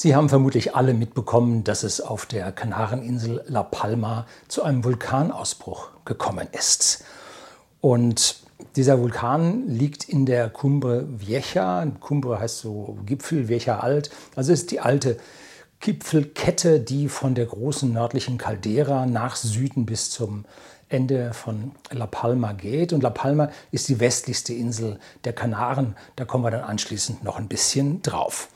Sie haben vermutlich alle mitbekommen, dass es auf der Kanareninsel La Palma zu einem Vulkanausbruch gekommen ist. Und dieser Vulkan liegt in der Cumbre Vieja. Cumbre heißt so Gipfel, Vieja alt. Also ist die alte Gipfelkette, die von der großen nördlichen Caldera nach Süden bis zum Ende von La Palma geht. Und La Palma ist die westlichste Insel der Kanaren. Da kommen wir dann anschließend noch ein bisschen drauf.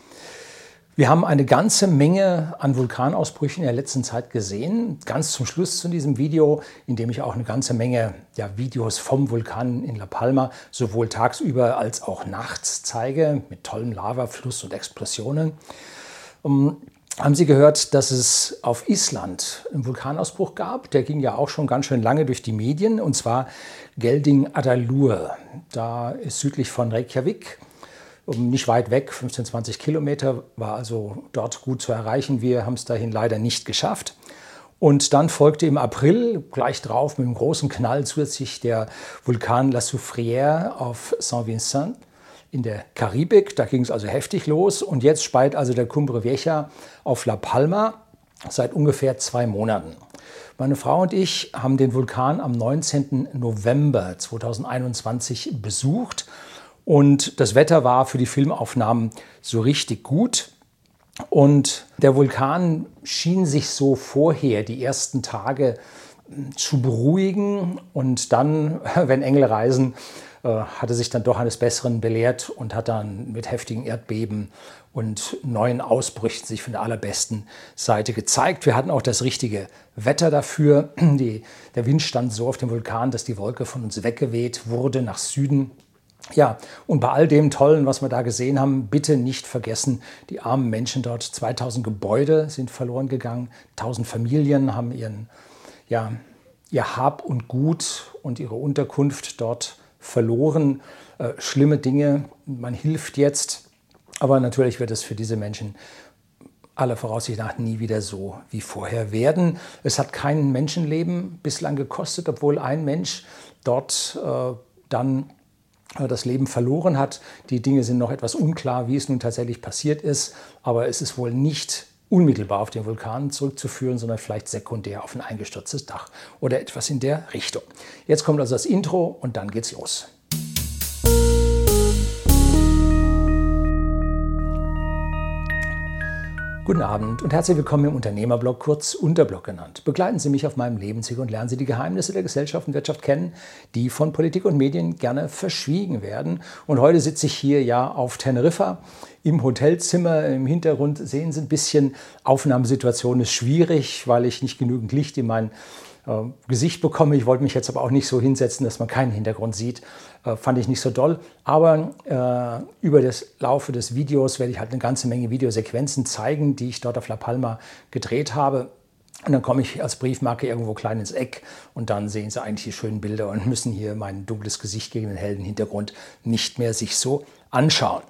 Wir haben eine ganze Menge an Vulkanausbrüchen in der letzten Zeit gesehen. Ganz zum Schluss zu diesem Video, in dem ich auch eine ganze Menge Videos vom Vulkan in La Palma sowohl tagsüber als auch nachts zeige, mit tollem Lavafluss und Explosionen. Haben Sie gehört, dass es auf Island einen Vulkanausbruch gab? Der ging ja auch schon ganz schön lange durch die Medien, und zwar Geldingadalur. Da ist südlich von Reykjavik. Nicht weit weg, 15, 20 Kilometer, war also dort gut zu erreichen. Wir haben es dahin leider nicht geschafft. Und dann folgte im April gleich drauf mit einem großen Knall zusätzlich der Vulkan La Soufrière auf Saint Vincent in der Karibik. Da ging es also heftig los. Und jetzt speit also der Cumbre Vieja auf La Palma seit ungefähr 2 Monaten. Meine Frau und ich haben den Vulkan am 19. November 2021 besucht. Und das Wetter war für die Filmaufnahmen so richtig gut. Und der Vulkan schien sich so vorher die ersten Tage zu beruhigen. Und dann, wenn Engel reisen, hatte sich dann doch eines Besseren belehrt und hat dann mit heftigen Erdbeben und neuen Ausbrüchen sich von der allerbesten Seite gezeigt. Wir hatten auch das richtige Wetter dafür. Der Wind stand so auf dem Vulkan, dass die Wolke von uns weggeweht wurde nach Süden. Ja, und bei all dem Tollen, was wir da gesehen haben, bitte nicht vergessen, die armen Menschen dort. 2000 Gebäude sind verloren gegangen, 1000 Familien haben ihr Hab und Gut und ihre Unterkunft dort verloren. Schlimme Dinge, man hilft jetzt, aber natürlich wird es für diese Menschen aller Voraussicht nach nie wieder so wie vorher werden. Es hat kein Menschenleben bislang gekostet, obwohl ein Mensch dort dann das Leben verloren hat. Die Dinge sind noch etwas unklar, wie es nun tatsächlich passiert ist. Aber es ist wohl nicht unmittelbar auf den Vulkan zurückzuführen, sondern vielleicht sekundär auf ein eingestürztes Dach oder etwas in der Richtung. Jetzt kommt also das Intro und dann geht's los. Guten Abend und herzlich willkommen im Unternehmerblog, kurz Unterblog genannt. Begleiten Sie mich auf meinem Lebensweg und lernen Sie die Geheimnisse der Gesellschaft und Wirtschaft kennen, die von Politik und Medien gerne verschwiegen werden. Und heute sitze ich hier auf Teneriffa im Hotelzimmer. Im Hintergrund sehen Sie ein bisschen, Aufnahmesituation ist schwierig, weil ich nicht genügend Licht in mein Gesicht bekomme. Ich wollte mich jetzt aber auch nicht so hinsetzen, dass man keinen Hintergrund sieht. Fand ich nicht so doll, aber über das Laufe des Videos werde ich halt eine ganze Menge Videosequenzen zeigen, die ich dort auf La Palma gedreht habe. Und dann komme ich als Briefmarke irgendwo klein ins Eck und dann sehen Sie eigentlich die schönen Bilder und müssen hier mein dunkles Gesicht gegen den hellen Hintergrund nicht mehr sich so anschauen.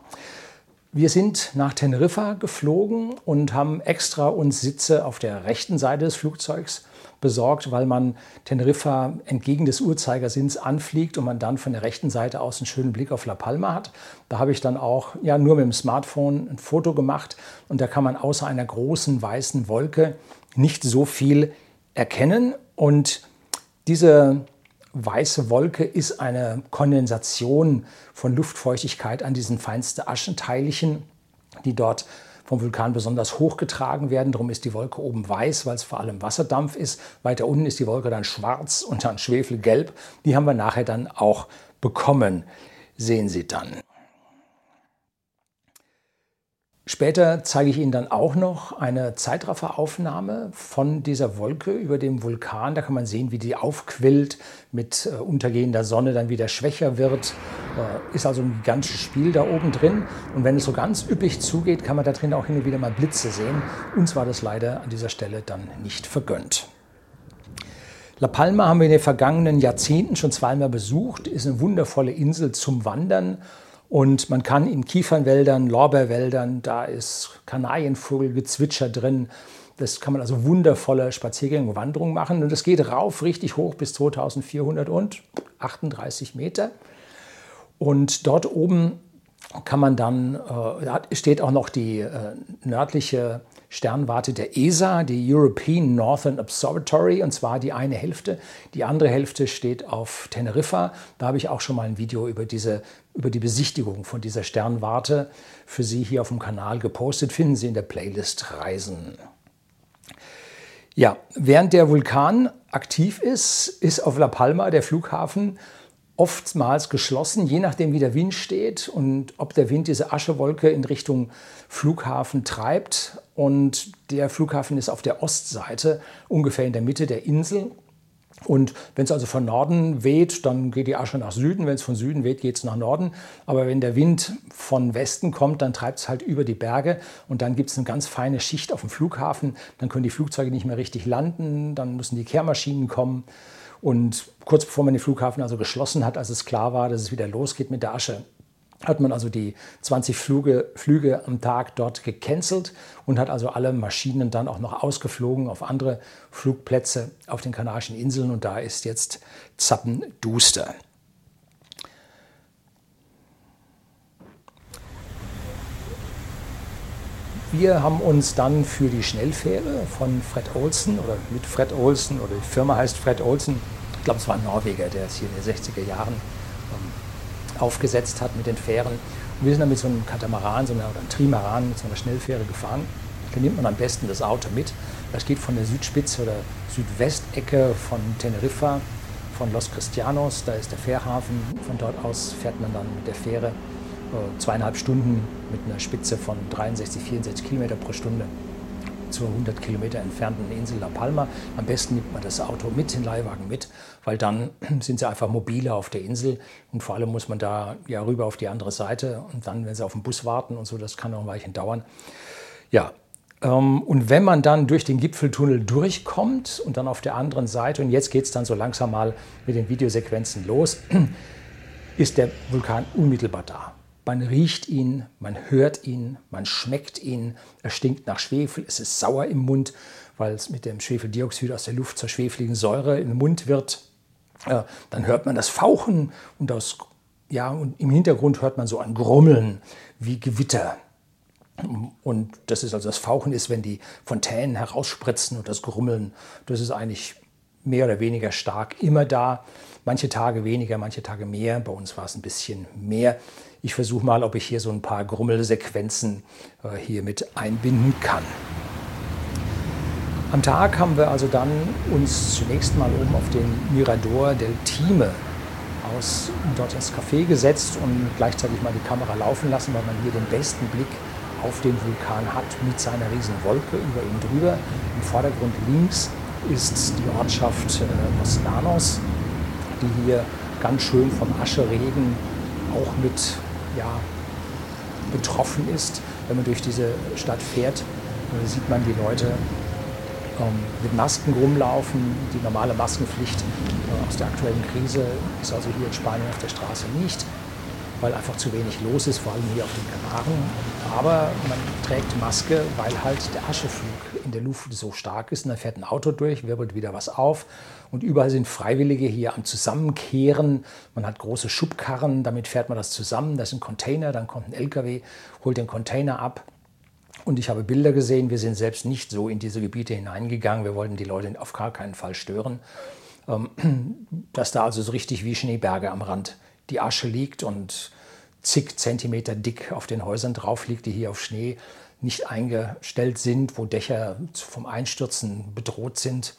Wir sind nach Teneriffa geflogen und haben extra uns Sitze auf der rechten Seite des Flugzeugs besorgt, weil man Teneriffa entgegen des Uhrzeigersinns anfliegt und man dann von der rechten Seite aus einen schönen Blick auf La Palma hat. Da habe ich dann auch nur mit dem Smartphone ein Foto gemacht und da kann man außer einer großen weißen Wolke nicht so viel erkennen. Und diese weiße Wolke ist eine Kondensation von Luftfeuchtigkeit an diesen feinsten Aschenteilchen, die dort vom Vulkan besonders hochgetragen werden. Darum ist die Wolke oben weiß, weil es vor allem Wasserdampf ist. Weiter unten ist die Wolke dann schwarz und dann schwefelgelb. Die haben wir nachher dann auch bekommen. Sehen Sie dann. Später zeige ich Ihnen dann auch noch eine Zeitrafferaufnahme von dieser Wolke über dem Vulkan. Da kann man sehen, wie die aufquillt, mit untergehender Sonne dann wieder schwächer wird. Ist also ein ganzes Spiel da oben drin. Und wenn es so ganz üppig zugeht, kann man da drin auch hin und wieder mal Blitze sehen. Uns war das leider an dieser Stelle dann nicht vergönnt. La Palma haben wir in den vergangenen Jahrzehnten schon zweimal besucht. Ist eine wundervolle Insel zum Wandern. Und man kann in Kiefernwäldern, Lorbeerwäldern, da ist Kanarienvogelgezwitscher drin. Das kann man also wundervolle Spaziergänge und Wanderungen machen. Und das geht rauf richtig hoch bis 2438 Meter. Und dort oben kann man dann, da steht auch noch die nördliche Sternwarte der ESA, die European Northern Observatory, und zwar die eine Hälfte. Die andere Hälfte steht auf Teneriffa. Da habe ich auch schon mal ein Video über die Besichtigung von dieser Sternwarte für Sie hier auf dem Kanal gepostet. Finden Sie in der Playlist Reisen. Ja, während der Vulkan aktiv ist, ist auf La Palma der Flughafen oftmals geschlossen, je nachdem wie der Wind steht und ob der Wind diese Aschewolke in Richtung Flughafen treibt. Und der Flughafen ist auf der Ostseite, ungefähr in der Mitte der Insel. Und wenn es also von Norden weht, dann geht die Asche nach Süden. Wenn es von Süden weht, geht es nach Norden. Aber wenn der Wind von Westen kommt, dann treibt es halt über die Berge. Und dann gibt es eine ganz feine Schicht auf dem Flughafen. Dann können die Flugzeuge nicht mehr richtig landen. Dann müssen die Kehrmaschinen kommen. Und kurz bevor man den Flughafen also geschlossen hat, als es klar war, dass es wieder losgeht mit der Asche, hat man also die 20 Flüge am Tag dort gecancelt und hat also alle Maschinen dann auch noch ausgeflogen auf andere Flugplätze auf den Kanarischen Inseln. Und da ist jetzt zappenduster. Wir haben uns dann für die Schnellfähre von Fred Olsen oder mit Fred Olsen, oder die Firma heißt Fred Olsen, ich glaube, es war ein Norweger, der es hier in den 60er Jahren aufgesetzt hat mit den Fähren. Und wir sind dann mit so einem Katamaran oder einem Trimaran mit so einer Schnellfähre gefahren. Da nimmt man am besten das Auto mit. Das geht von der Südspitze oder Südwestecke von Teneriffa, von Los Cristianos, da ist der Fährhafen. Von dort aus fährt man dann mit der Fähre 2,5 Stunden mit einer Spitze von 63, 64 Kilometer pro Stunde zur 100 Kilometer entfernten Insel La Palma. Am besten nimmt man das Auto mit, den Leihwagen mit, weil dann sind sie einfach mobiler auf der Insel und vor allem muss man da ja rüber auf die andere Seite und dann, wenn sie auf den Bus warten und so, das kann noch ein Weilchen dauern. Ja, und wenn man dann durch den Gipfeltunnel durchkommt und dann auf der anderen Seite, und jetzt geht es dann so langsam mal mit den Videosequenzen los, ist der Vulkan unmittelbar da. Man riecht ihn, man hört ihn, man schmeckt ihn, er stinkt nach Schwefel, es ist sauer im Mund, weil es mit dem Schwefeldioxid aus der Luft zur schwefeligen Säure im Mund wird. Dann hört man das Fauchen und im Hintergrund hört man so ein Grummeln wie Gewitter. Und das ist also das Fauchen ist, wenn die Fontänen herausspritzen, und das Grummeln, das ist eigentlich mehr oder weniger stark immer da. Manche Tage weniger, manche Tage mehr. Bei uns war es ein bisschen mehr. Ich versuche mal, ob ich hier so ein paar Grummelsequenzen hier mit einbinden kann. Am Tag haben wir also dann uns zunächst mal oben auf den Mirador del Time dort ins Café gesetzt und gleichzeitig mal die Kamera laufen lassen, weil man hier den besten Blick auf den Vulkan hat mit seiner riesen Wolke über ihm drüber. Im Vordergrund links ist die Ortschaft Los Llanos, die hier ganz schön vom Ascheregen auch mit betroffen ist. Wenn man durch diese Stadt fährt, sieht man die Leute mit Masken rumlaufen. Die normale Maskenpflicht aus der aktuellen Krise ist also hier in Spanien auf der Straße nicht, weil einfach zu wenig los ist, vor allem hier auf den Kanaren. Aber man trägt Maske, weil halt der Ascheflug in der Luft so stark ist. Und dann fährt ein Auto durch, wirbelt wieder was auf. Und überall sind Freiwillige hier am Zusammenkehren. Man hat große Schubkarren, damit fährt man das zusammen. Das sind Container, dann kommt ein LKW, holt den Container ab. Und ich habe Bilder gesehen, wir sind selbst nicht so in diese Gebiete hineingegangen. Wir wollten die Leute auf gar keinen Fall stören. Dass da also so richtig wie Schneeberge am Rand die Asche liegt und zig Zentimeter dick auf den Häusern drauf liegt, die hier auf Schnee nicht eingestellt sind, wo Dächer vom Einstürzen bedroht sind.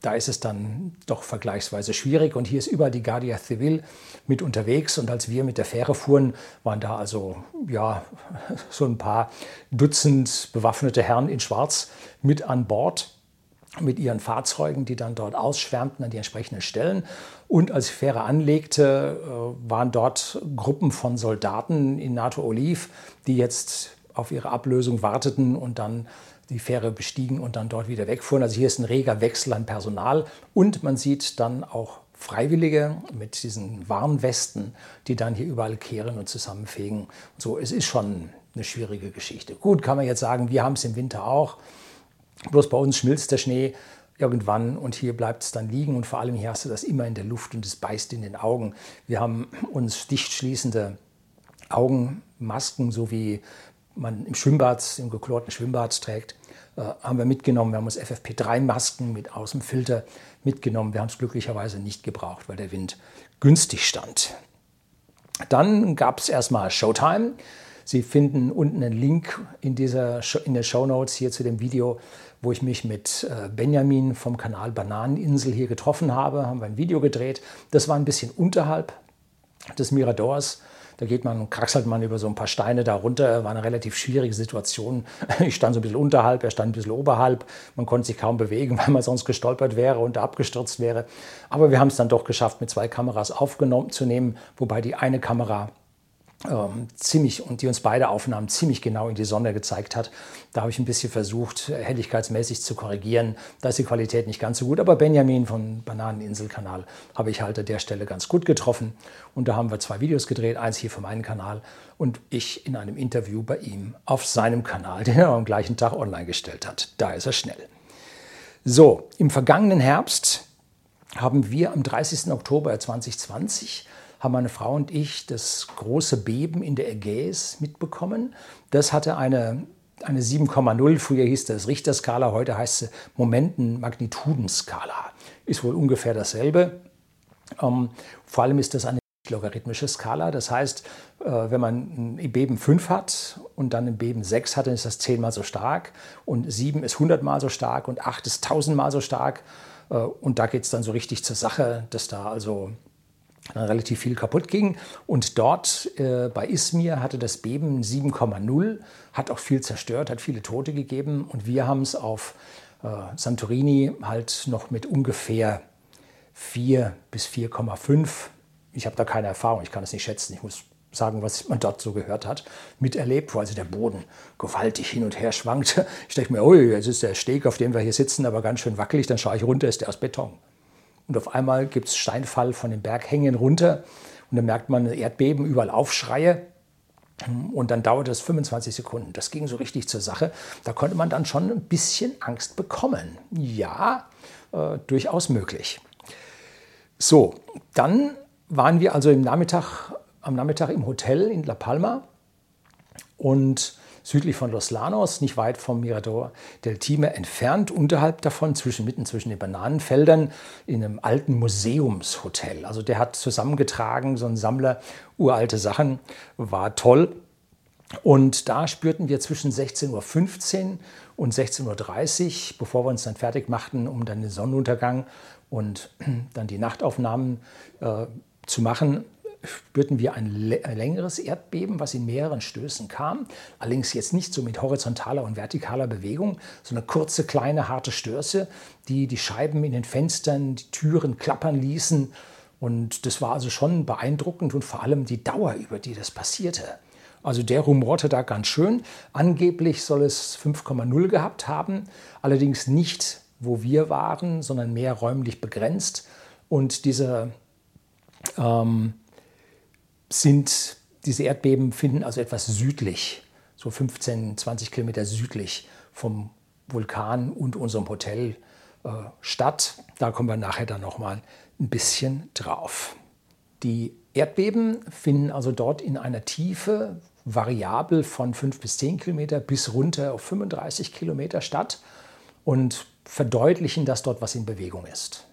Da ist es dann doch vergleichsweise schwierig. Und hier ist überall die Guardia Civil mit unterwegs. Und als wir mit der Fähre fuhren, waren da also so ein paar Dutzend bewaffnete Herren in Schwarz mit an Bord, mit ihren Fahrzeugen, die dann dort ausschwärmten an die entsprechenden Stellen. Und als die Fähre anlegte, waren dort Gruppen von Soldaten in NATO-Oliv, die jetzt auf ihre Ablösung warteten und dann die Fähre bestiegen und dann dort wieder wegfuhren. Also hier ist ein reger Wechsel an Personal. Und man sieht dann auch Freiwillige mit diesen Warnwesten, die dann hier überall kehren und zusammenfegen. So, es ist schon eine schwierige Geschichte. Gut, kann man jetzt sagen, wir haben es im Winter auch. Bloß bei uns schmilzt der Schnee irgendwann und hier bleibt es dann liegen. Und vor allem hier hast du das immer in der Luft und es beißt in den Augen. Wir haben uns dicht schließende Augenmasken, so wie man im Schwimmbad, im geklorten Schwimmbad trägt, haben wir mitgenommen. Wir haben uns FFP3-Masken mit aus dem Filter mitgenommen. Wir haben es glücklicherweise nicht gebraucht, weil der Wind günstig stand. Dann gab es erstmal Showtime. Sie finden unten einen Link in der Shownotes hier zu dem Video, wo ich mich mit Benjamin vom Kanal Bananeninsel hier getroffen habe. Haben wir ein Video gedreht. Das war ein bisschen unterhalb des Miradors. Da geht man und kraxelt man über so ein paar Steine da runter. War eine relativ schwierige Situation. Ich stand so ein bisschen unterhalb, er stand ein bisschen oberhalb. Man konnte sich kaum bewegen, weil man sonst gestolpert wäre und abgestürzt wäre. Aber wir haben es dann doch geschafft, mit 2 Kameras aufgenommen zu nehmen, wobei die eine Kamera die uns beide Aufnahmen ziemlich genau in die Sonne gezeigt hat. Da habe ich ein bisschen versucht, helligkeitsmäßig zu korrigieren. Da ist die Qualität nicht ganz so gut, aber Benjamin vom Bananeninsel-Kanal habe ich halt an der Stelle ganz gut getroffen. Und da haben wir 2 Videos gedreht, eins hier für meinen Kanal und ich in einem Interview bei ihm auf seinem Kanal, den er am gleichen Tag online gestellt hat. Da ist er schnell. So, im vergangenen Herbst haben wir am 30. Oktober 2020 haben meine Frau und ich das große Beben in der Ägäis mitbekommen. Das hatte eine 7,0, früher hieß das Richterskala, heute heißt es Momenten-Magnitudenskala. Ist wohl ungefähr dasselbe. Vor allem ist das eine logarithmische Skala. Das heißt, wenn man ein Beben 5 hat und dann ein Beben 6 hat, dann ist das 10-mal so stark und 7 ist 100-mal so stark und 8 ist 1000-mal so stark. Und da geht es dann so richtig zur Sache, dass da also dann relativ viel kaputt ging. Und dort bei Izmir hatte das Beben 7,0, hat auch viel zerstört, hat viele Tote gegeben. Und wir haben es auf Santorini halt noch mit ungefähr 4 bis 4,5. Ich habe da keine Erfahrung, ich kann es nicht schätzen. Ich muss sagen, was man dort so gehört hat, miterlebt, wo also der Boden gewaltig hin und her schwankte. Ich denke mir, oh, jetzt ist der Steg, auf dem wir hier sitzen, aber ganz schön wackelig. Dann schaue ich runter, ist der aus Beton. Und auf einmal gibt es Steinfall von den Berghängen runter und dann merkt man Erdbeben, überall Aufschreie und dann dauert das 25 Sekunden. Das ging so richtig zur Sache. Da konnte man dann schon ein bisschen Angst bekommen. Ja, durchaus möglich. So, dann waren wir also am Nachmittag im Hotel in La Palma und südlich von Los Llanos, nicht weit vom Mirador del Time entfernt, unterhalb davon, mitten zwischen den Bananenfeldern, in einem alten Museumshotel. Also der hat zusammengetragen, so ein Sammler, uralte Sachen, war toll. Und da spürten wir zwischen 16.15 Uhr und 16.30 Uhr, bevor wir uns dann fertig machten, um dann den Sonnenuntergang und dann die Nachtaufnahmen zu machen, spürten wir ein längeres Erdbeben, was in mehreren Stößen kam. Allerdings jetzt nicht so mit horizontaler und vertikaler Bewegung, sondern kurze, kleine, harte Stöße, die die Scheiben in den Fenstern, die Türen klappern ließen. Und das war also schon beeindruckend und vor allem die Dauer, über die das passierte. Also der rumorte da ganz schön. Angeblich soll es 5,0 gehabt haben, allerdings nicht, wo wir waren, sondern mehr räumlich begrenzt. Und diese Erdbeben finden also etwas südlich, so 15, 20 Kilometer südlich vom Vulkan und unserem Hotel statt. Da kommen wir nachher dann nochmal ein bisschen drauf. Die Erdbeben finden also dort in einer Tiefe variabel von 5 bis 10 Kilometer bis runter auf 35 Kilometer statt und verdeutlichen, dass dort was in Bewegung ist.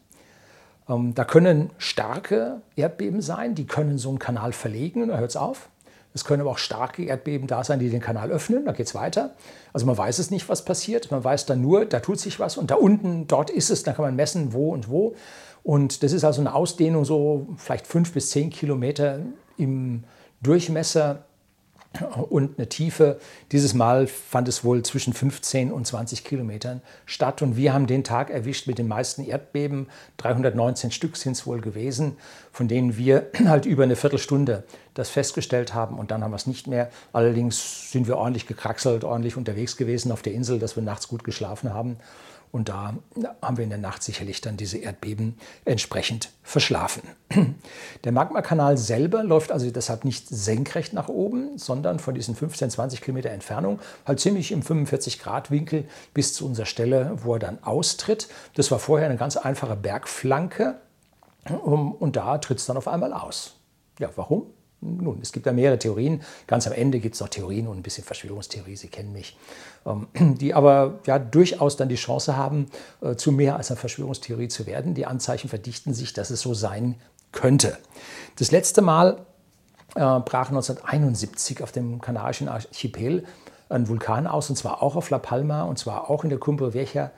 Da können starke Erdbeben sein, die können so einen Kanal verlegen und da hört es auf. Es können aber auch starke Erdbeben da sein, die den Kanal öffnen, da geht es weiter. Also man weiß es nicht, was passiert, man weiß dann nur, da tut sich was und da unten, dort ist es, da kann man messen, wo und wo. Und das ist also eine Ausdehnung, so vielleicht 5 bis 10 Kilometer im Durchmesser und eine Tiefe. Dieses Mal fand es wohl zwischen 15 und 20 Kilometern statt. Und wir haben den Tag erwischt mit den meisten Erdbeben. 319 Stück sind es wohl gewesen, von denen wir halt über eine Viertelstunde das festgestellt haben. Und dann haben wir es nicht mehr. Allerdings sind wir ordentlich gekraxelt, ordentlich unterwegs gewesen auf der Insel, dass wir nachts gut geschlafen haben. Und da haben wir in der Nacht sicherlich dann diese Erdbeben entsprechend verschlafen. Der Magmakanal selber läuft also deshalb nicht senkrecht nach oben, sondern von diesen 15, 20 Kilometer Entfernung halt ziemlich im 45-Grad-Winkel bis zu unserer Stelle, wo er dann austritt. Das war vorher eine ganz einfache Bergflanke und da tritt es dann auf einmal aus. Ja, warum? Nun, es gibt da mehrere Theorien. Ganz am Ende gibt es noch Theorien und ein bisschen Verschwörungstheorie, Sie kennen mich, die aber ja durchaus dann die Chance haben, zu mehr als einer Verschwörungstheorie zu werden. Die Anzeichen verdichten sich, dass es so sein könnte. Das letzte Mal brach 1971 auf dem kanarischen Archipel ein Vulkan aus, und zwar auch auf La Palma, und zwar auch in der Cumbre Vieja,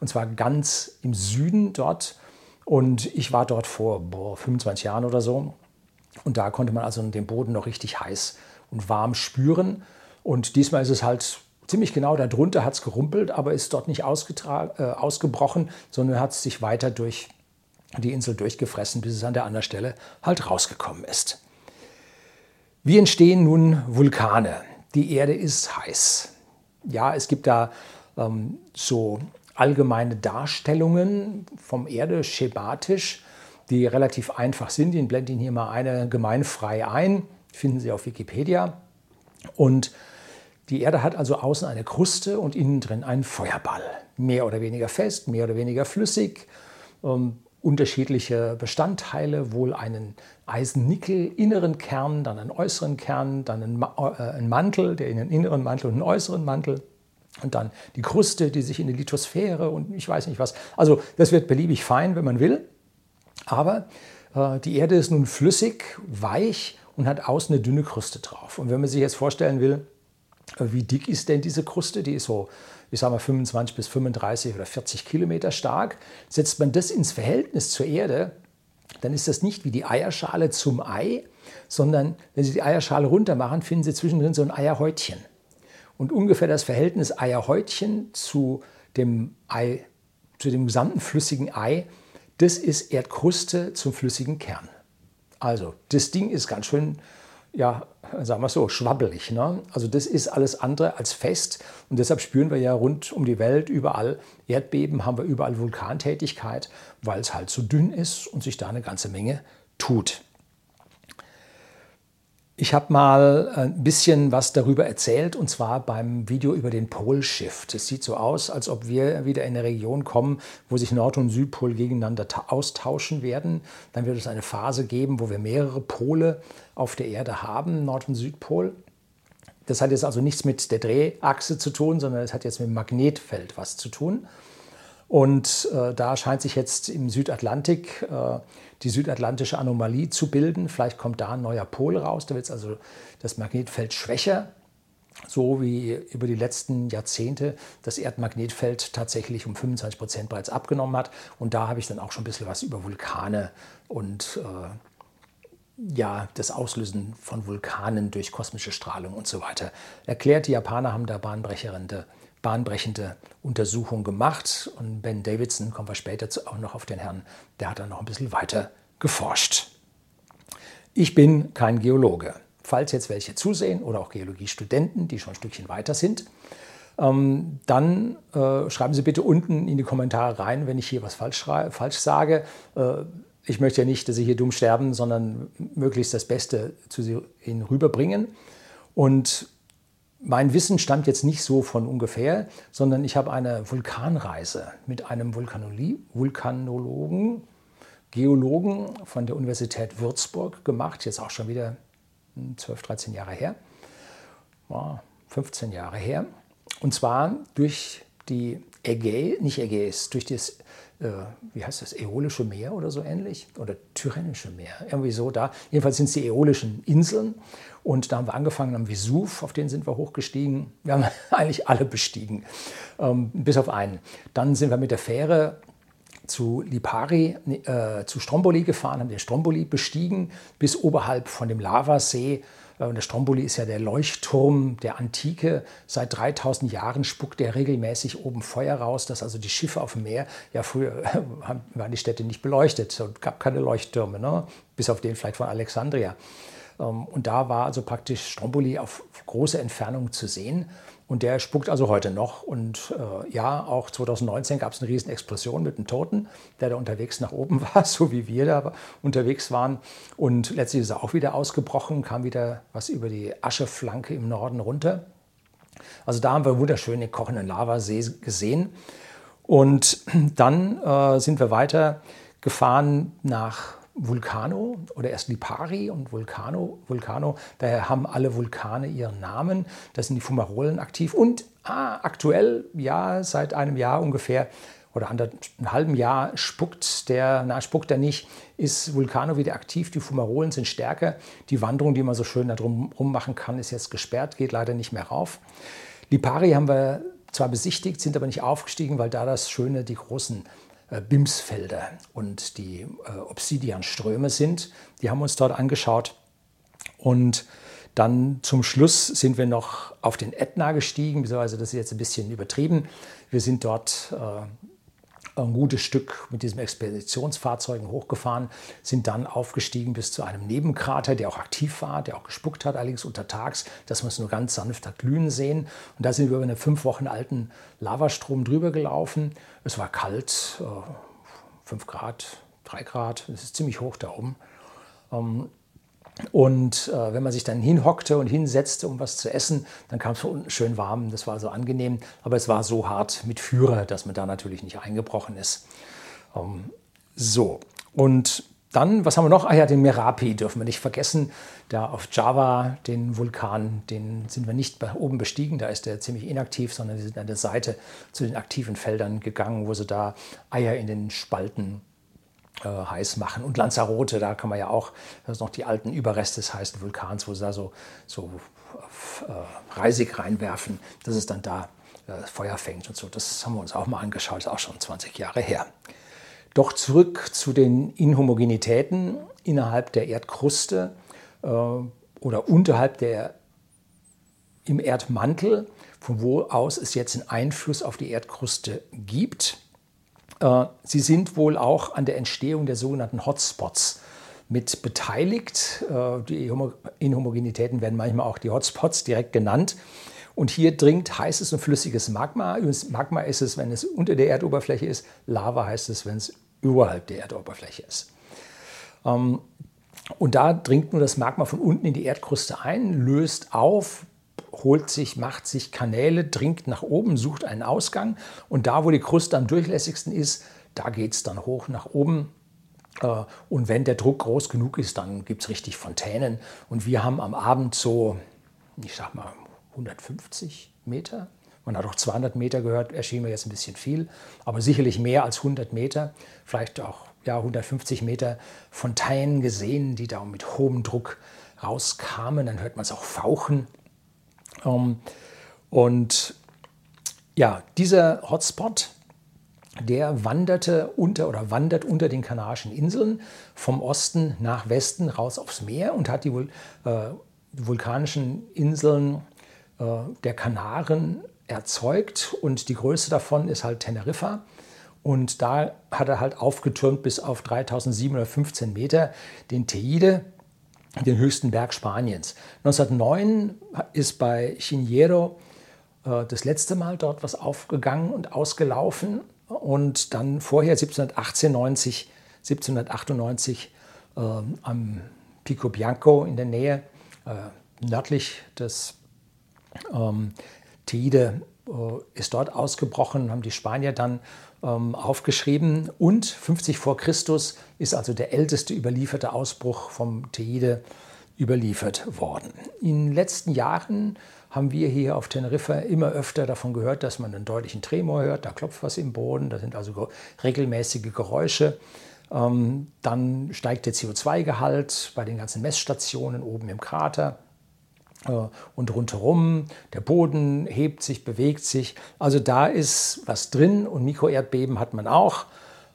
und zwar ganz im Süden dort. Und ich war dort vor 25 Jahren oder so. Und da konnte man also den Boden noch richtig heiß und warm spüren. Und diesmal ist es halt ziemlich genau darunter, hat es gerumpelt, aber ist dort nicht ausgebrochen, sondern hat es sich weiter durch die Insel durchgefressen, bis es an der anderen Stelle halt rausgekommen ist. Wie entstehen nun Vulkane? Die Erde ist heiß. Ja, es gibt da so allgemeine Darstellungen vom Erde schematisch, die relativ einfach sind. Ich blende Ihnen hier mal eine gemeinfrei ein, finden Sie auf Wikipedia. Und die Erde hat also außen eine Kruste und innen drin einen Feuerball. Mehr oder weniger fest, mehr oder weniger flüssig, unterschiedliche Bestandteile, wohl einen Eisen-Nickel-inneren Kern, dann einen äußeren Kern, dann einen Mantel, der in einen inneren Mantel und einen äußeren Mantel. Und dann die Kruste, die sich in die Lithosphäre und ich weiß nicht was. Also das wird beliebig fein, wenn man will. Aber die Erde ist nun flüssig, weich und hat außen eine dünne Kruste drauf. Und wenn man sich jetzt vorstellen will, wie dick ist denn diese Kruste? Die ist so, ich sage mal, 25 bis 35 oder 40 Kilometer stark. Setzt man das ins Verhältnis zur Erde, dann ist das nicht wie die Eierschale zum Ei, sondern wenn Sie die Eierschale runter machen, finden Sie zwischendrin so ein Eierhäutchen. Und ungefähr das Verhältnis Eierhäutchen zu dem gesamten flüssigen Ei, das ist Erdkruste zum flüssigen Kern. Also das Ding ist ganz schön, ja, sagen wir es so, schwabbelig, ne? Also das ist alles andere als fest. Und deshalb spüren wir ja rund um die Welt überall Erdbeben, haben wir überall Vulkantätigkeit, weil es halt so dünn ist und sich da eine ganze Menge tut. Ich habe mal ein bisschen was darüber erzählt, und zwar beim Video über den Polshift. Es sieht so aus, als ob wir wieder in eine Region kommen, wo sich Nord- und Südpol gegeneinander austauschen werden. Dann wird es eine Phase geben, wo wir mehrere Pole auf der Erde haben, Nord- und Südpol. Das hat jetzt also nichts mit der Drehachse zu tun, sondern es hat jetzt mit dem Magnetfeld was zu tun. Und da scheint sich jetzt im Südatlantik die südatlantische Anomalie zu bilden. Vielleicht kommt da ein neuer Pol raus, da wird also das Magnetfeld schwächer, so wie über die letzten Jahrzehnte das Erdmagnetfeld tatsächlich um 25% bereits abgenommen hat. Und da habe ich dann auch schon ein bisschen was über Vulkane und ja, das Auslösen von Vulkanen durch kosmische Strahlung und so weiter erklärt. Die Japaner haben da bahnbrechende Untersuchung gemacht, und Ben Davidson, kommen wir später auch noch auf den Herrn, der hat dann noch ein bisschen weiter geforscht. Ich bin kein Geologe, falls jetzt welche zusehen oder auch Geologiestudenten, die schon ein Stückchen weiter sind, dann schreiben Sie bitte unten in die Kommentare rein, wenn ich hier was falsch sage. Ich möchte ja nicht, dass Sie hier dumm sterben, sondern möglichst das Beste zu Ihnen rüberbringen. Und mein Wissen stammt jetzt nicht so von ungefähr, sondern ich habe eine Vulkanreise mit einem Vulkanologen, Geologen von der Universität Würzburg gemacht, jetzt auch schon wieder 12, 13 Jahre her, 15 Jahre her. Und zwar durch die durch das, wie heißt das, Äolische Meer oder so ähnlich? Oder Tyrrhenische Meer, irgendwie so da. Jedenfalls sind es die Äolischen Inseln. Und da haben wir angefangen am Vesuv, auf den sind wir hochgestiegen. Wir haben eigentlich alle bestiegen, bis auf einen. Dann sind wir mit der Fähre zu Lipari, zu Stromboli gefahren, haben den Stromboli bestiegen, bis oberhalb von dem Lavasee. Und der Stromboli ist ja der Leuchtturm der Antike. Seit 3000 Jahren spuckt der regelmäßig oben Feuer raus, dass also die Schiffe auf dem Meer, ja früher waren die Städte nicht beleuchtet, es gab keine Leuchttürme, ne? Bis auf den vielleicht von Alexandria. Und da war also praktisch Stromboli auf große Entfernung zu sehen. Und der spuckt also heute noch. Und ja, auch 2019 gab es eine Riesenexplosion mit einem Toten, der da unterwegs nach oben war, so wie wir da unterwegs waren. Und letztlich ist er auch wieder ausgebrochen, kam wieder was über die Ascheflanke im Norden runter. Also da haben wir wunderschön den kochenden Lavasee gesehen. Und dann sind wir weiter gefahren nach Vulcano oder erst Lipari und Vulcano, daher haben alle Vulkane ihren Namen, da sind die Fumarolen aktiv und aktuell, ja, seit einem Jahr ungefähr oder einem halben Jahr spuckt er nicht, ist Vulcano wieder aktiv, die Fumarolen sind stärker, die Wanderung, die man so schön da drum rummachen kann, ist jetzt gesperrt, geht leider nicht mehr rauf. Lipari haben wir zwar besichtigt, sind aber nicht aufgestiegen, weil da das Schöne die großen Bimsfelder und die Obsidianströme sind. Die haben uns dort angeschaut und dann zum Schluss sind wir noch auf den Ätna gestiegen, beziehungsweise das ist jetzt ein bisschen übertrieben. Wir sind dort ein gutes Stück mit diesem Expeditionsfahrzeugen hochgefahren, sind dann aufgestiegen bis zu einem Nebenkrater, der auch aktiv war, der auch gespuckt hat, allerdings untertags, dass man es nur ganz sanft hat glühen sehen. Und da sind wir über einen 5 Wochen alten Lavastrom drüber gelaufen. Es war kalt, 5 Grad, 3 Grad, es ist ziemlich hoch da oben. Und wenn man sich dann hinhockte und hinsetzte, um was zu essen, dann kam es von unten schön warm. Das war so angenehm, aber es war so hart mit Führer, dass man da natürlich nicht eingebrochen ist. Und dann, was haben wir noch? Den Merapi dürfen wir nicht vergessen. Da auf Java, den Vulkan, den sind wir nicht oben bestiegen. Da ist der ziemlich inaktiv, sondern wir sind an der Seite zu den aktiven Feldern gegangen, wo sie da Eier in den Spalten heiß machen. Und Lanzarote, da kann man ja auch, das sind noch die alten Überreste des heißen Vulkans, wo sie da so Reisig reinwerfen, dass es dann da Feuer fängt und so. Das haben wir uns auch mal angeschaut, ist auch schon 20 Jahre her. Doch zurück zu den Inhomogenitäten innerhalb der Erdkruste oder unterhalb im Erdmantel, von wo aus es jetzt einen Einfluss auf die Erdkruste gibt. Sie sind wohl auch an der Entstehung der sogenannten Hotspots mit beteiligt. Die Inhomogenitäten werden manchmal auch die Hotspots direkt genannt. Und hier dringt heißes und flüssiges Magma. Magma ist es, wenn es unter der Erdoberfläche ist. Lava heißt es, wenn es überhalb der Erdoberfläche ist. Und da dringt nur das Magma von unten in die Erdkruste ein, löst auf, holt sich, macht sich Kanäle, dringt nach oben, sucht einen Ausgang und da, wo die Kruste am durchlässigsten ist, da geht es dann hoch nach oben und wenn der Druck groß genug ist, dann gibt es richtig Fontänen und wir haben am Abend so, ich sag mal 150 Meter, man hat auch 200 Meter gehört, erschien mir jetzt ein bisschen viel, aber sicherlich mehr als 100 Meter, vielleicht auch 150 Meter Fontänen gesehen, die da mit hohem Druck rauskamen, dann hört man es auch fauchen. Dieser Hotspot, der wandert unter den Kanarischen Inseln vom Osten nach Westen raus aufs Meer und hat die vulkanischen Inseln der Kanaren erzeugt und die größte davon ist halt Teneriffa. Und da hat er halt aufgetürmt bis auf 3715 Meter den Teide, den höchsten Berg Spaniens. 1909 ist bei Chiniero das letzte Mal dort was aufgegangen und ausgelaufen und dann vorher 1798 am Pico Bianco in der Nähe, nördlich des Teide, ist dort ausgebrochen, haben die Spanier dann aufgeschrieben und 50 vor Christus ist also der älteste überlieferte Ausbruch vom Teide überliefert worden. In den letzten Jahren haben wir hier auf Teneriffa immer öfter davon gehört, dass man einen deutlichen Tremor hört, da klopft was im Boden, da sind also regelmäßige Geräusche. Dann steigt der CO2-Gehalt bei den ganzen Messstationen oben im Krater. Und rundherum, der Boden hebt sich, bewegt sich. Also da ist was drin und Mikroerdbeben hat man auch.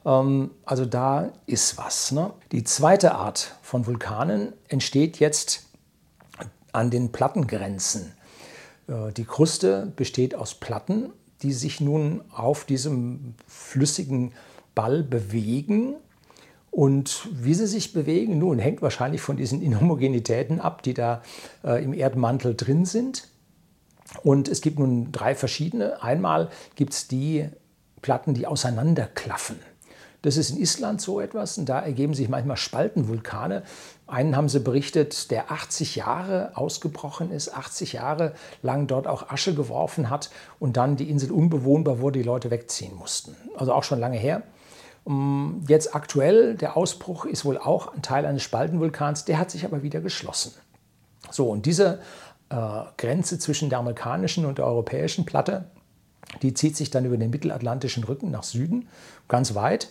Also da ist was. Ne? Die zweite Art von Vulkanen entsteht jetzt an den Plattengrenzen. Die Kruste besteht aus Platten, die sich nun auf diesem flüssigen Ball bewegen. Und wie sie sich bewegen, nun hängt wahrscheinlich von diesen Inhomogenitäten ab, die da im Erdmantel drin sind. Und es gibt nun 3 verschiedene. Einmal gibt es die Platten, die auseinanderklaffen. Das ist in Island so etwas und da ergeben sich manchmal Spaltenvulkane. Einen haben sie berichtet, der 80 Jahre ausgebrochen ist, 80 Jahre lang dort auch Asche geworfen hat und dann die Insel unbewohnbar wurde, die Leute wegziehen mussten. Also auch schon lange her. Jetzt aktuell, der Ausbruch ist wohl auch ein Teil eines Spaltenvulkans, der hat sich aber wieder geschlossen. So, und diese Grenze zwischen der amerikanischen und der europäischen Platte, die zieht sich dann über den mittelatlantischen Rücken nach Süden, ganz weit.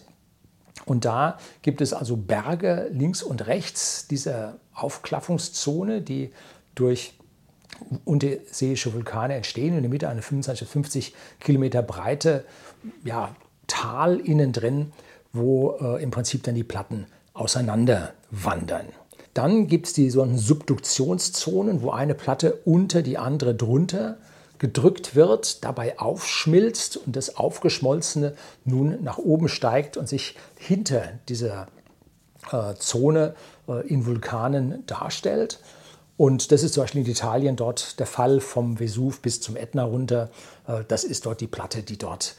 Und da gibt es also Berge links und rechts dieser Aufklaffungszone, die durch unterseeische Vulkane entstehen. In der Mitte eine 25-50 Kilometer breite Tal innen drin, wo im Prinzip dann die Platten auseinander wandern. Dann gibt es die sogenannten Subduktionszonen, wo eine Platte unter die andere drunter gedrückt wird, dabei aufschmilzt und das Aufgeschmolzene nun nach oben steigt und sich hinter dieser Zone in Vulkanen darstellt. Und das ist zum Beispiel in Italien dort der Fall, vom Vesuv bis zum Ätna runter. Das ist dort die Platte, die dort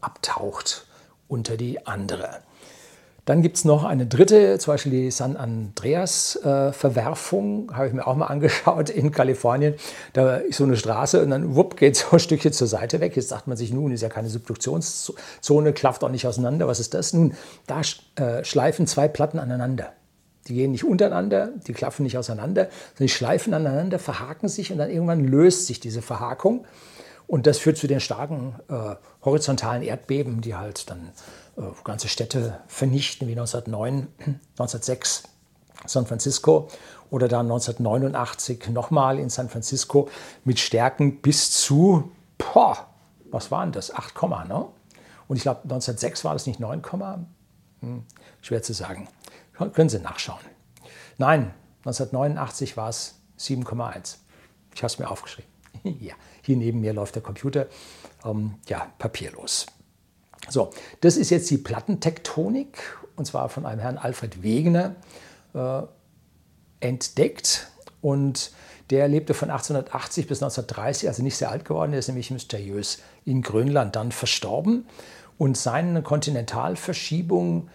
abtaucht unter die andere. Dann gibt es noch eine dritte, zum Beispiel die San Andreas-Verwerfung, habe ich mir auch mal angeschaut in Kalifornien. Da ist so eine Straße und dann wupp, geht so ein Stückchen zur Seite weg. Jetzt sagt man sich, nun ist ja keine Subduktionszone, klafft auch nicht auseinander. Was ist das? Nun, da schleifen zwei Platten aneinander. Die gehen nicht untereinander, die klaffen nicht auseinander, sondern die schleifen aneinander, verhaken sich und dann irgendwann löst sich diese Verhakung. Und das führt zu den starken horizontalen Erdbeben, die halt dann ganze Städte vernichten, wie 1909, 1906 San Francisco oder dann 1989 nochmal in San Francisco mit Stärken bis zu, was waren das? 8, ne? Und ich glaube, 1906 war das nicht 9, schwer zu sagen. Können Sie nachschauen. Nein, 1989 war es 7,1. Ich habe es mir aufgeschrieben. Ja, hier neben mir läuft der Computer. Papierlos. So, das ist jetzt die Plattentektonik, und zwar von einem Herrn Alfred Wegener entdeckt. Und der lebte von 1880 bis 1930, also nicht sehr alt geworden. Der ist nämlich mysteriös in Grönland dann verstorben. Und seine Kontinentalverschiebung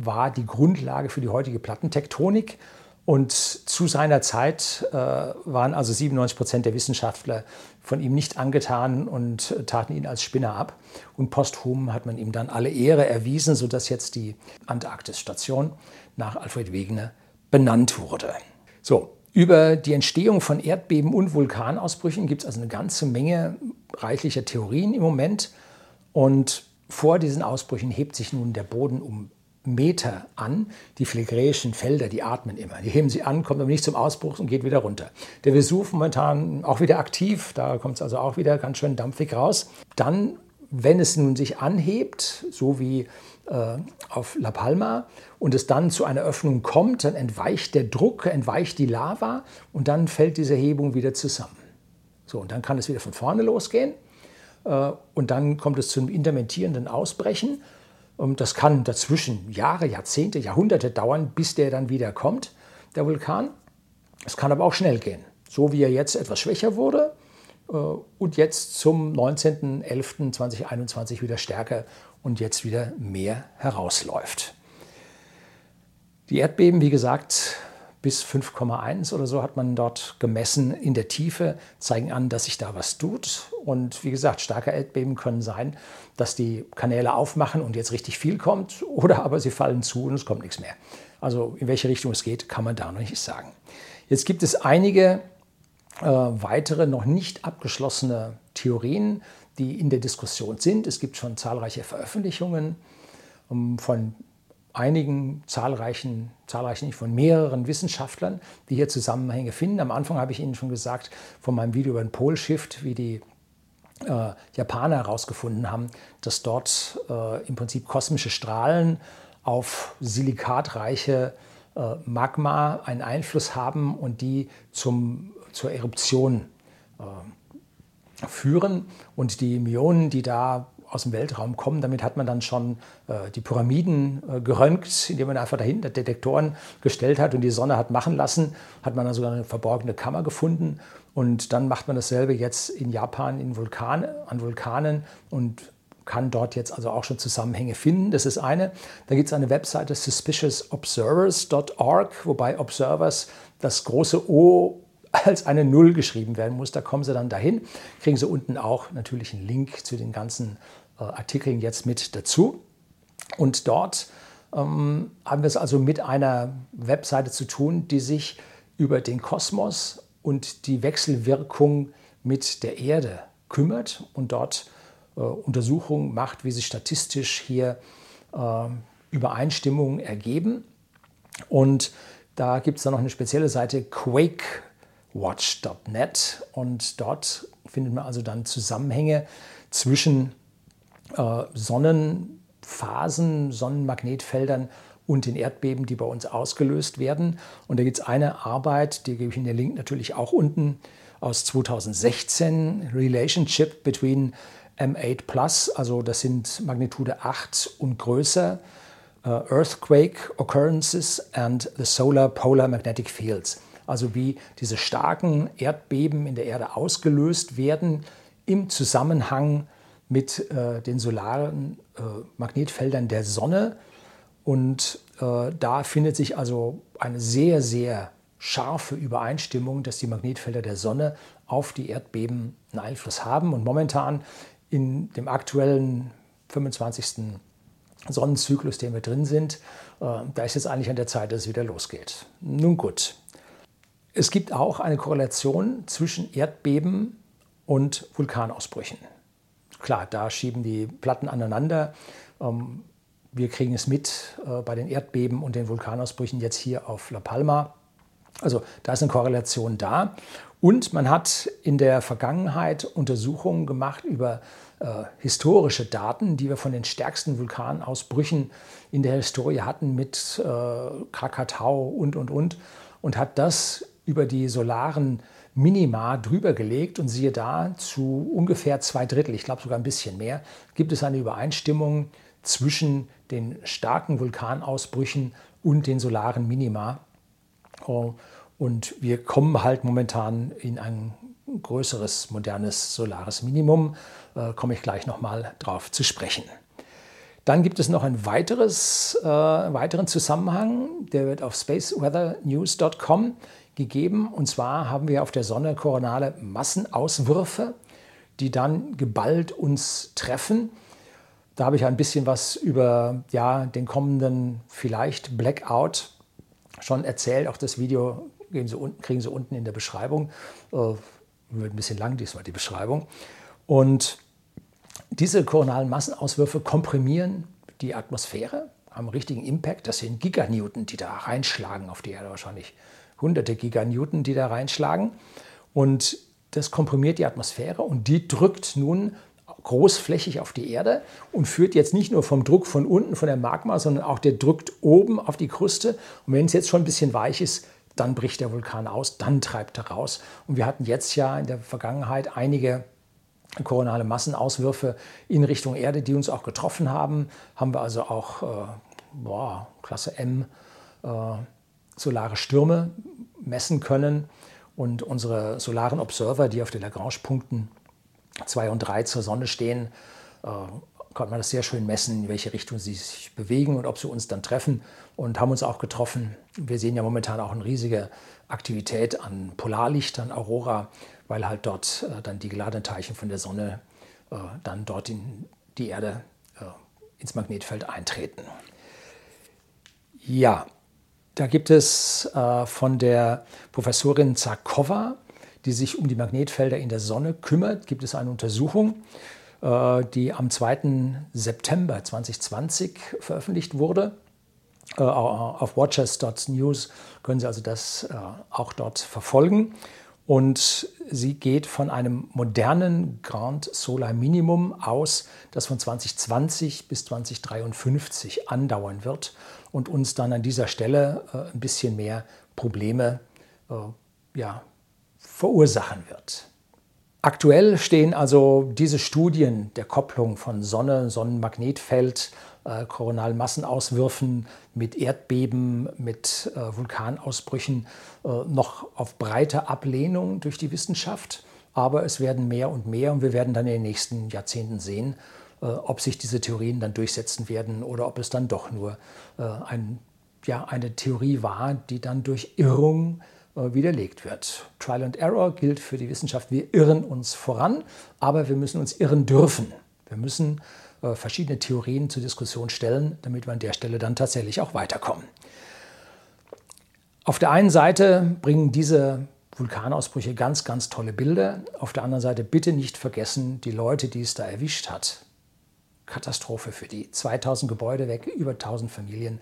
war die Grundlage für die heutige Plattentektonik. Und zu seiner Zeit waren also 97% der Wissenschaftler von ihm nicht angetan und taten ihn als Spinner ab. Und posthum hat man ihm dann alle Ehre erwiesen, sodass jetzt die Antarktisstation nach Alfred Wegener benannt wurde. So, über die Entstehung von Erdbeben und Vulkanausbrüchen gibt es also eine ganze Menge reichlicher Theorien im Moment. Und vor diesen Ausbrüchen hebt sich nun der Boden um Meter an. Die phlegräischen Felder, die atmen immer. Die heben sie an, kommt aber nicht zum Ausbruch und geht wieder runter. Der Vesuv momentan auch wieder aktiv, da kommt es also auch wieder ganz schön dampfig raus. Dann, wenn es nun sich anhebt, so wie auf La Palma, und es dann zu einer Öffnung kommt, dann entweicht der Druck, entweicht die Lava und dann fällt diese Hebung wieder zusammen. So, und dann kann es wieder von vorne losgehen und dann kommt es zu einem intermittierenden Ausbrechen. Das kann dazwischen Jahre, Jahrzehnte, Jahrhunderte dauern, bis der dann wieder kommt, der Vulkan. Es kann aber auch schnell gehen, so wie er jetzt etwas schwächer wurde und jetzt zum 19.11.2021 wieder stärker und jetzt wieder mehr herausläuft. Die Erdbeben, wie gesagt, bis 5,1 oder so hat man dort gemessen in der Tiefe, zeigen an, dass sich da was tut. Und wie gesagt, starke Erdbeben können sein, dass die Kanäle aufmachen und jetzt richtig viel kommt, oder aber sie fallen zu und es kommt nichts mehr. Also in welche Richtung es geht, kann man da noch nicht sagen. Jetzt gibt es einige weitere noch nicht abgeschlossene Theorien, die in der Diskussion sind. Es gibt schon zahlreiche Veröffentlichungen von einigen von mehreren Wissenschaftlern, die hier Zusammenhänge finden. Am Anfang habe ich Ihnen schon gesagt, von meinem Video über den Polshift, wie die Japaner herausgefunden haben, dass dort im Prinzip kosmische Strahlen auf silikatreiche Magma einen Einfluss haben und die zur Eruption führen. Und die Myonen, die da aus dem Weltraum kommen. Damit hat man dann schon die Pyramiden geröntgt, indem man einfach dahinter Detektoren gestellt hat und die Sonne hat machen lassen. Hat man dann sogar eine verborgene Kammer gefunden. Und dann macht man dasselbe jetzt in Japan an Vulkanen und kann dort jetzt also auch schon Zusammenhänge finden. Das ist eine. Dann gibt es eine Webseite suspiciousobservers.org, wobei Observers das große O als eine Null geschrieben werden muss. Da kommen Sie dann dahin, kriegen Sie unten auch natürlich einen Link zu den ganzen Artikeln jetzt mit dazu. Und dort haben wir es also mit einer Webseite zu tun, die sich über den Kosmos und die Wechselwirkung mit der Erde kümmert und dort Untersuchungen macht, wie sich statistisch hier Übereinstimmungen ergeben. Und da gibt es dann noch eine spezielle Seite, quakewatch.net, und dort findet man also dann Zusammenhänge zwischen Sonnenphasen, Sonnenmagnetfeldern und den Erdbeben, die bei uns ausgelöst werden. Und da gibt es eine Arbeit, die gebe ich Ihnen den Link natürlich auch unten, aus 2016, Relationship between M8 Plus, also das sind Magnitude 8 und größer, Earthquake Occurrences and the Solar Polar Magnetic Fields. Also wie diese starken Erdbeben in der Erde ausgelöst werden im Zusammenhang mit den solaren Magnetfeldern der Sonne. Und da findet sich also eine sehr, sehr scharfe Übereinstimmung, dass die Magnetfelder der Sonne auf die Erdbeben einen Einfluss haben. Und momentan in dem aktuellen 25. Sonnenzyklus, den wir drin sind, da ist jetzt eigentlich an der Zeit, dass es wieder losgeht. Nun gut. Es gibt auch eine Korrelation zwischen Erdbeben und Vulkanausbrüchen. Klar, da schieben die Platten aneinander. Wir kriegen es mit bei den Erdbeben und den Vulkanausbrüchen jetzt hier auf La Palma. Also da ist eine Korrelation da, und man hat in der Vergangenheit Untersuchungen gemacht über historische Daten, die wir von den stärksten Vulkanausbrüchen in der Historie hatten mit Krakatau und hat das über die solaren Minima drüber gelegt, und siehe da, zu ungefähr 2/3, ich glaube sogar ein bisschen mehr, gibt es eine Übereinstimmung zwischen den starken Vulkanausbrüchen und den solaren Minima. Und wir kommen halt momentan in ein größeres, modernes solares Minimum. Komme ich gleich nochmal drauf zu sprechen. Dann gibt es noch einen weiteren Zusammenhang, der wird auf spaceweathernews.com gegeben. Und zwar haben wir auf der Sonne koronale Massenauswürfe, die dann geballt uns treffen. Da habe ich ein bisschen was über den kommenden vielleicht Blackout schon erzählt, auch das Video kriegen Sie unten in der Beschreibung. Wird ein bisschen lang diesmal die Beschreibung. Und diese koronalen Massenauswürfe komprimieren die Atmosphäre, haben einen richtigen Impact. Das sind Giganewton, die da reinschlagen auf die Erde, wahrscheinlich hunderte Giganewton, die da reinschlagen. Und das komprimiert die Atmosphäre, und die drückt nun großflächig auf die Erde und führt jetzt nicht nur vom Druck von unten, von der Magma, sondern auch der drückt oben auf die Kruste. Und wenn es jetzt schon ein bisschen weich ist, dann bricht der Vulkan aus, dann treibt er raus. Und wir hatten jetzt ja in der Vergangenheit einige koronale Massenauswürfe in Richtung Erde, die uns auch getroffen haben. Haben wir also auch Klasse M solare Stürme messen können. Und unsere solaren Observer, die auf den Lagrange-Punkten 2 und 3 zur Sonne stehen, konnte man das sehr schön messen, in welche Richtung sie sich bewegen und ob sie uns dann treffen, und haben uns auch getroffen. Wir sehen ja momentan auch eine riesige Aktivität an Polarlicht, an Aurora, weil halt dort dann die geladenen Teilchen von der Sonne dann dort in die Erde ins Magnetfeld eintreten. Ja, da gibt es von der Professorin Zarkova, die sich um die Magnetfelder in der Sonne kümmert, gibt es eine Untersuchung, die am 2. September 2020 veröffentlicht wurde. Auf watchers.news können Sie also das auch dort verfolgen. Und sie geht von einem modernen Grand Solar Minimum aus, das von 2020 bis 2053 andauern wird und uns dann an dieser Stelle ein bisschen mehr Probleme verursachen wird. Aktuell stehen also diese Studien der Kopplung von Sonne, Sonnenmagnetfeld, koronalen Massenauswürfen mit Erdbeben, mit Vulkanausbrüchen noch auf breite Ablehnung durch die Wissenschaft. Aber es werden mehr und mehr, und wir werden dann in den nächsten Jahrzehnten sehen, ob sich diese Theorien dann durchsetzen werden oder ob es dann doch nur eine Theorie war, die dann durch Irrung widerlegt wird. Trial and Error gilt für die Wissenschaft. Wir irren uns voran, aber wir müssen uns irren dürfen. Wir müssen verschiedene Theorien zur Diskussion stellen, damit wir an der Stelle dann tatsächlich auch weiterkommen. Auf der einen Seite bringen diese Vulkanausbrüche ganz, ganz tolle Bilder. Auf der anderen Seite bitte nicht vergessen, die Leute, die es da erwischt hat. Katastrophe für die. 2000 Gebäude weg, über 1000 Familien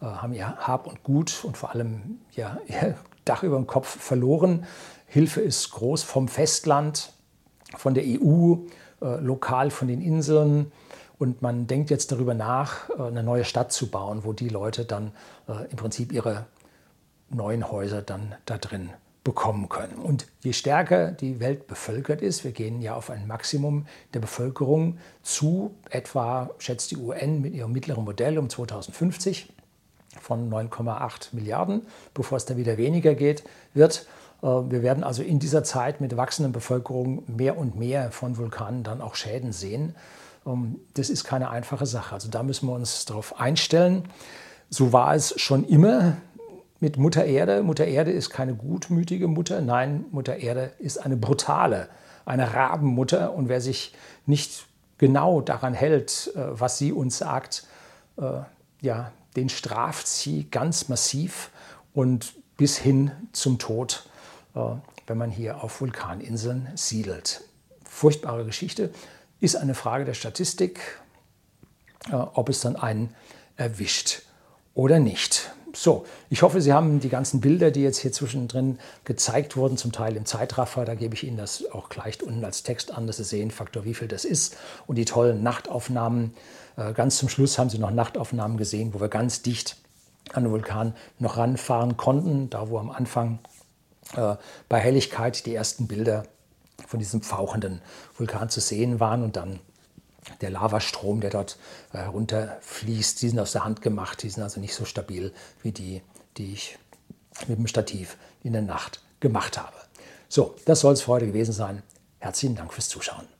haben ihr Hab und Gut und vor allem ihr Dach über dem Kopf verloren. Hilfe ist groß vom Festland, von der EU, lokal von den Inseln. Und man denkt jetzt darüber nach, eine neue Stadt zu bauen, wo die Leute dann im Prinzip ihre neuen Häuser dann da drin bekommen können. Und je stärker die Welt bevölkert ist, wir gehen ja auf ein Maximum der Bevölkerung zu, etwa schätzt die UN mit ihrem mittleren Modell um 2050 von 9,8 Milliarden, bevor es dann wieder weniger wird. Wir werden also in dieser Zeit mit wachsender Bevölkerung mehr und mehr von Vulkanen dann auch Schäden sehen. Das ist keine einfache Sache. Also da müssen wir uns darauf einstellen. So war es schon immer mit Mutter Erde. Mutter Erde ist keine gutmütige Mutter. Nein, Mutter Erde ist eine brutale, eine Rabenmutter. Und wer sich nicht genau daran hält, was sie uns sagt, den straft sie ganz massiv und bis hin zum Tod, wenn man hier auf Vulkaninseln siedelt. Furchtbare Geschichte. Ist eine Frage der Statistik, ob es dann einen erwischt oder nicht. So, ich hoffe, Sie haben die ganzen Bilder, die jetzt hier zwischendrin gezeigt wurden, zum Teil im Zeitraffer, da gebe ich Ihnen das auch gleich unten als Text an, dass Sie sehen, Faktor wie viel das ist. Und die tollen Nachtaufnahmen, ganz zum Schluss haben Sie noch Nachtaufnahmen gesehen, wo wir ganz dicht an den Vulkan noch ranfahren konnten, da wo am Anfang bei Helligkeit die ersten Bilder von diesem fauchenden Vulkan zu sehen waren und dann der Lavastrom, der dort herunterfließt. Die sind aus der Hand gemacht, die sind also nicht so stabil wie die, die ich mit dem Stativ in der Nacht gemacht habe. So, das soll es für heute gewesen sein. Herzlichen Dank fürs Zuschauen.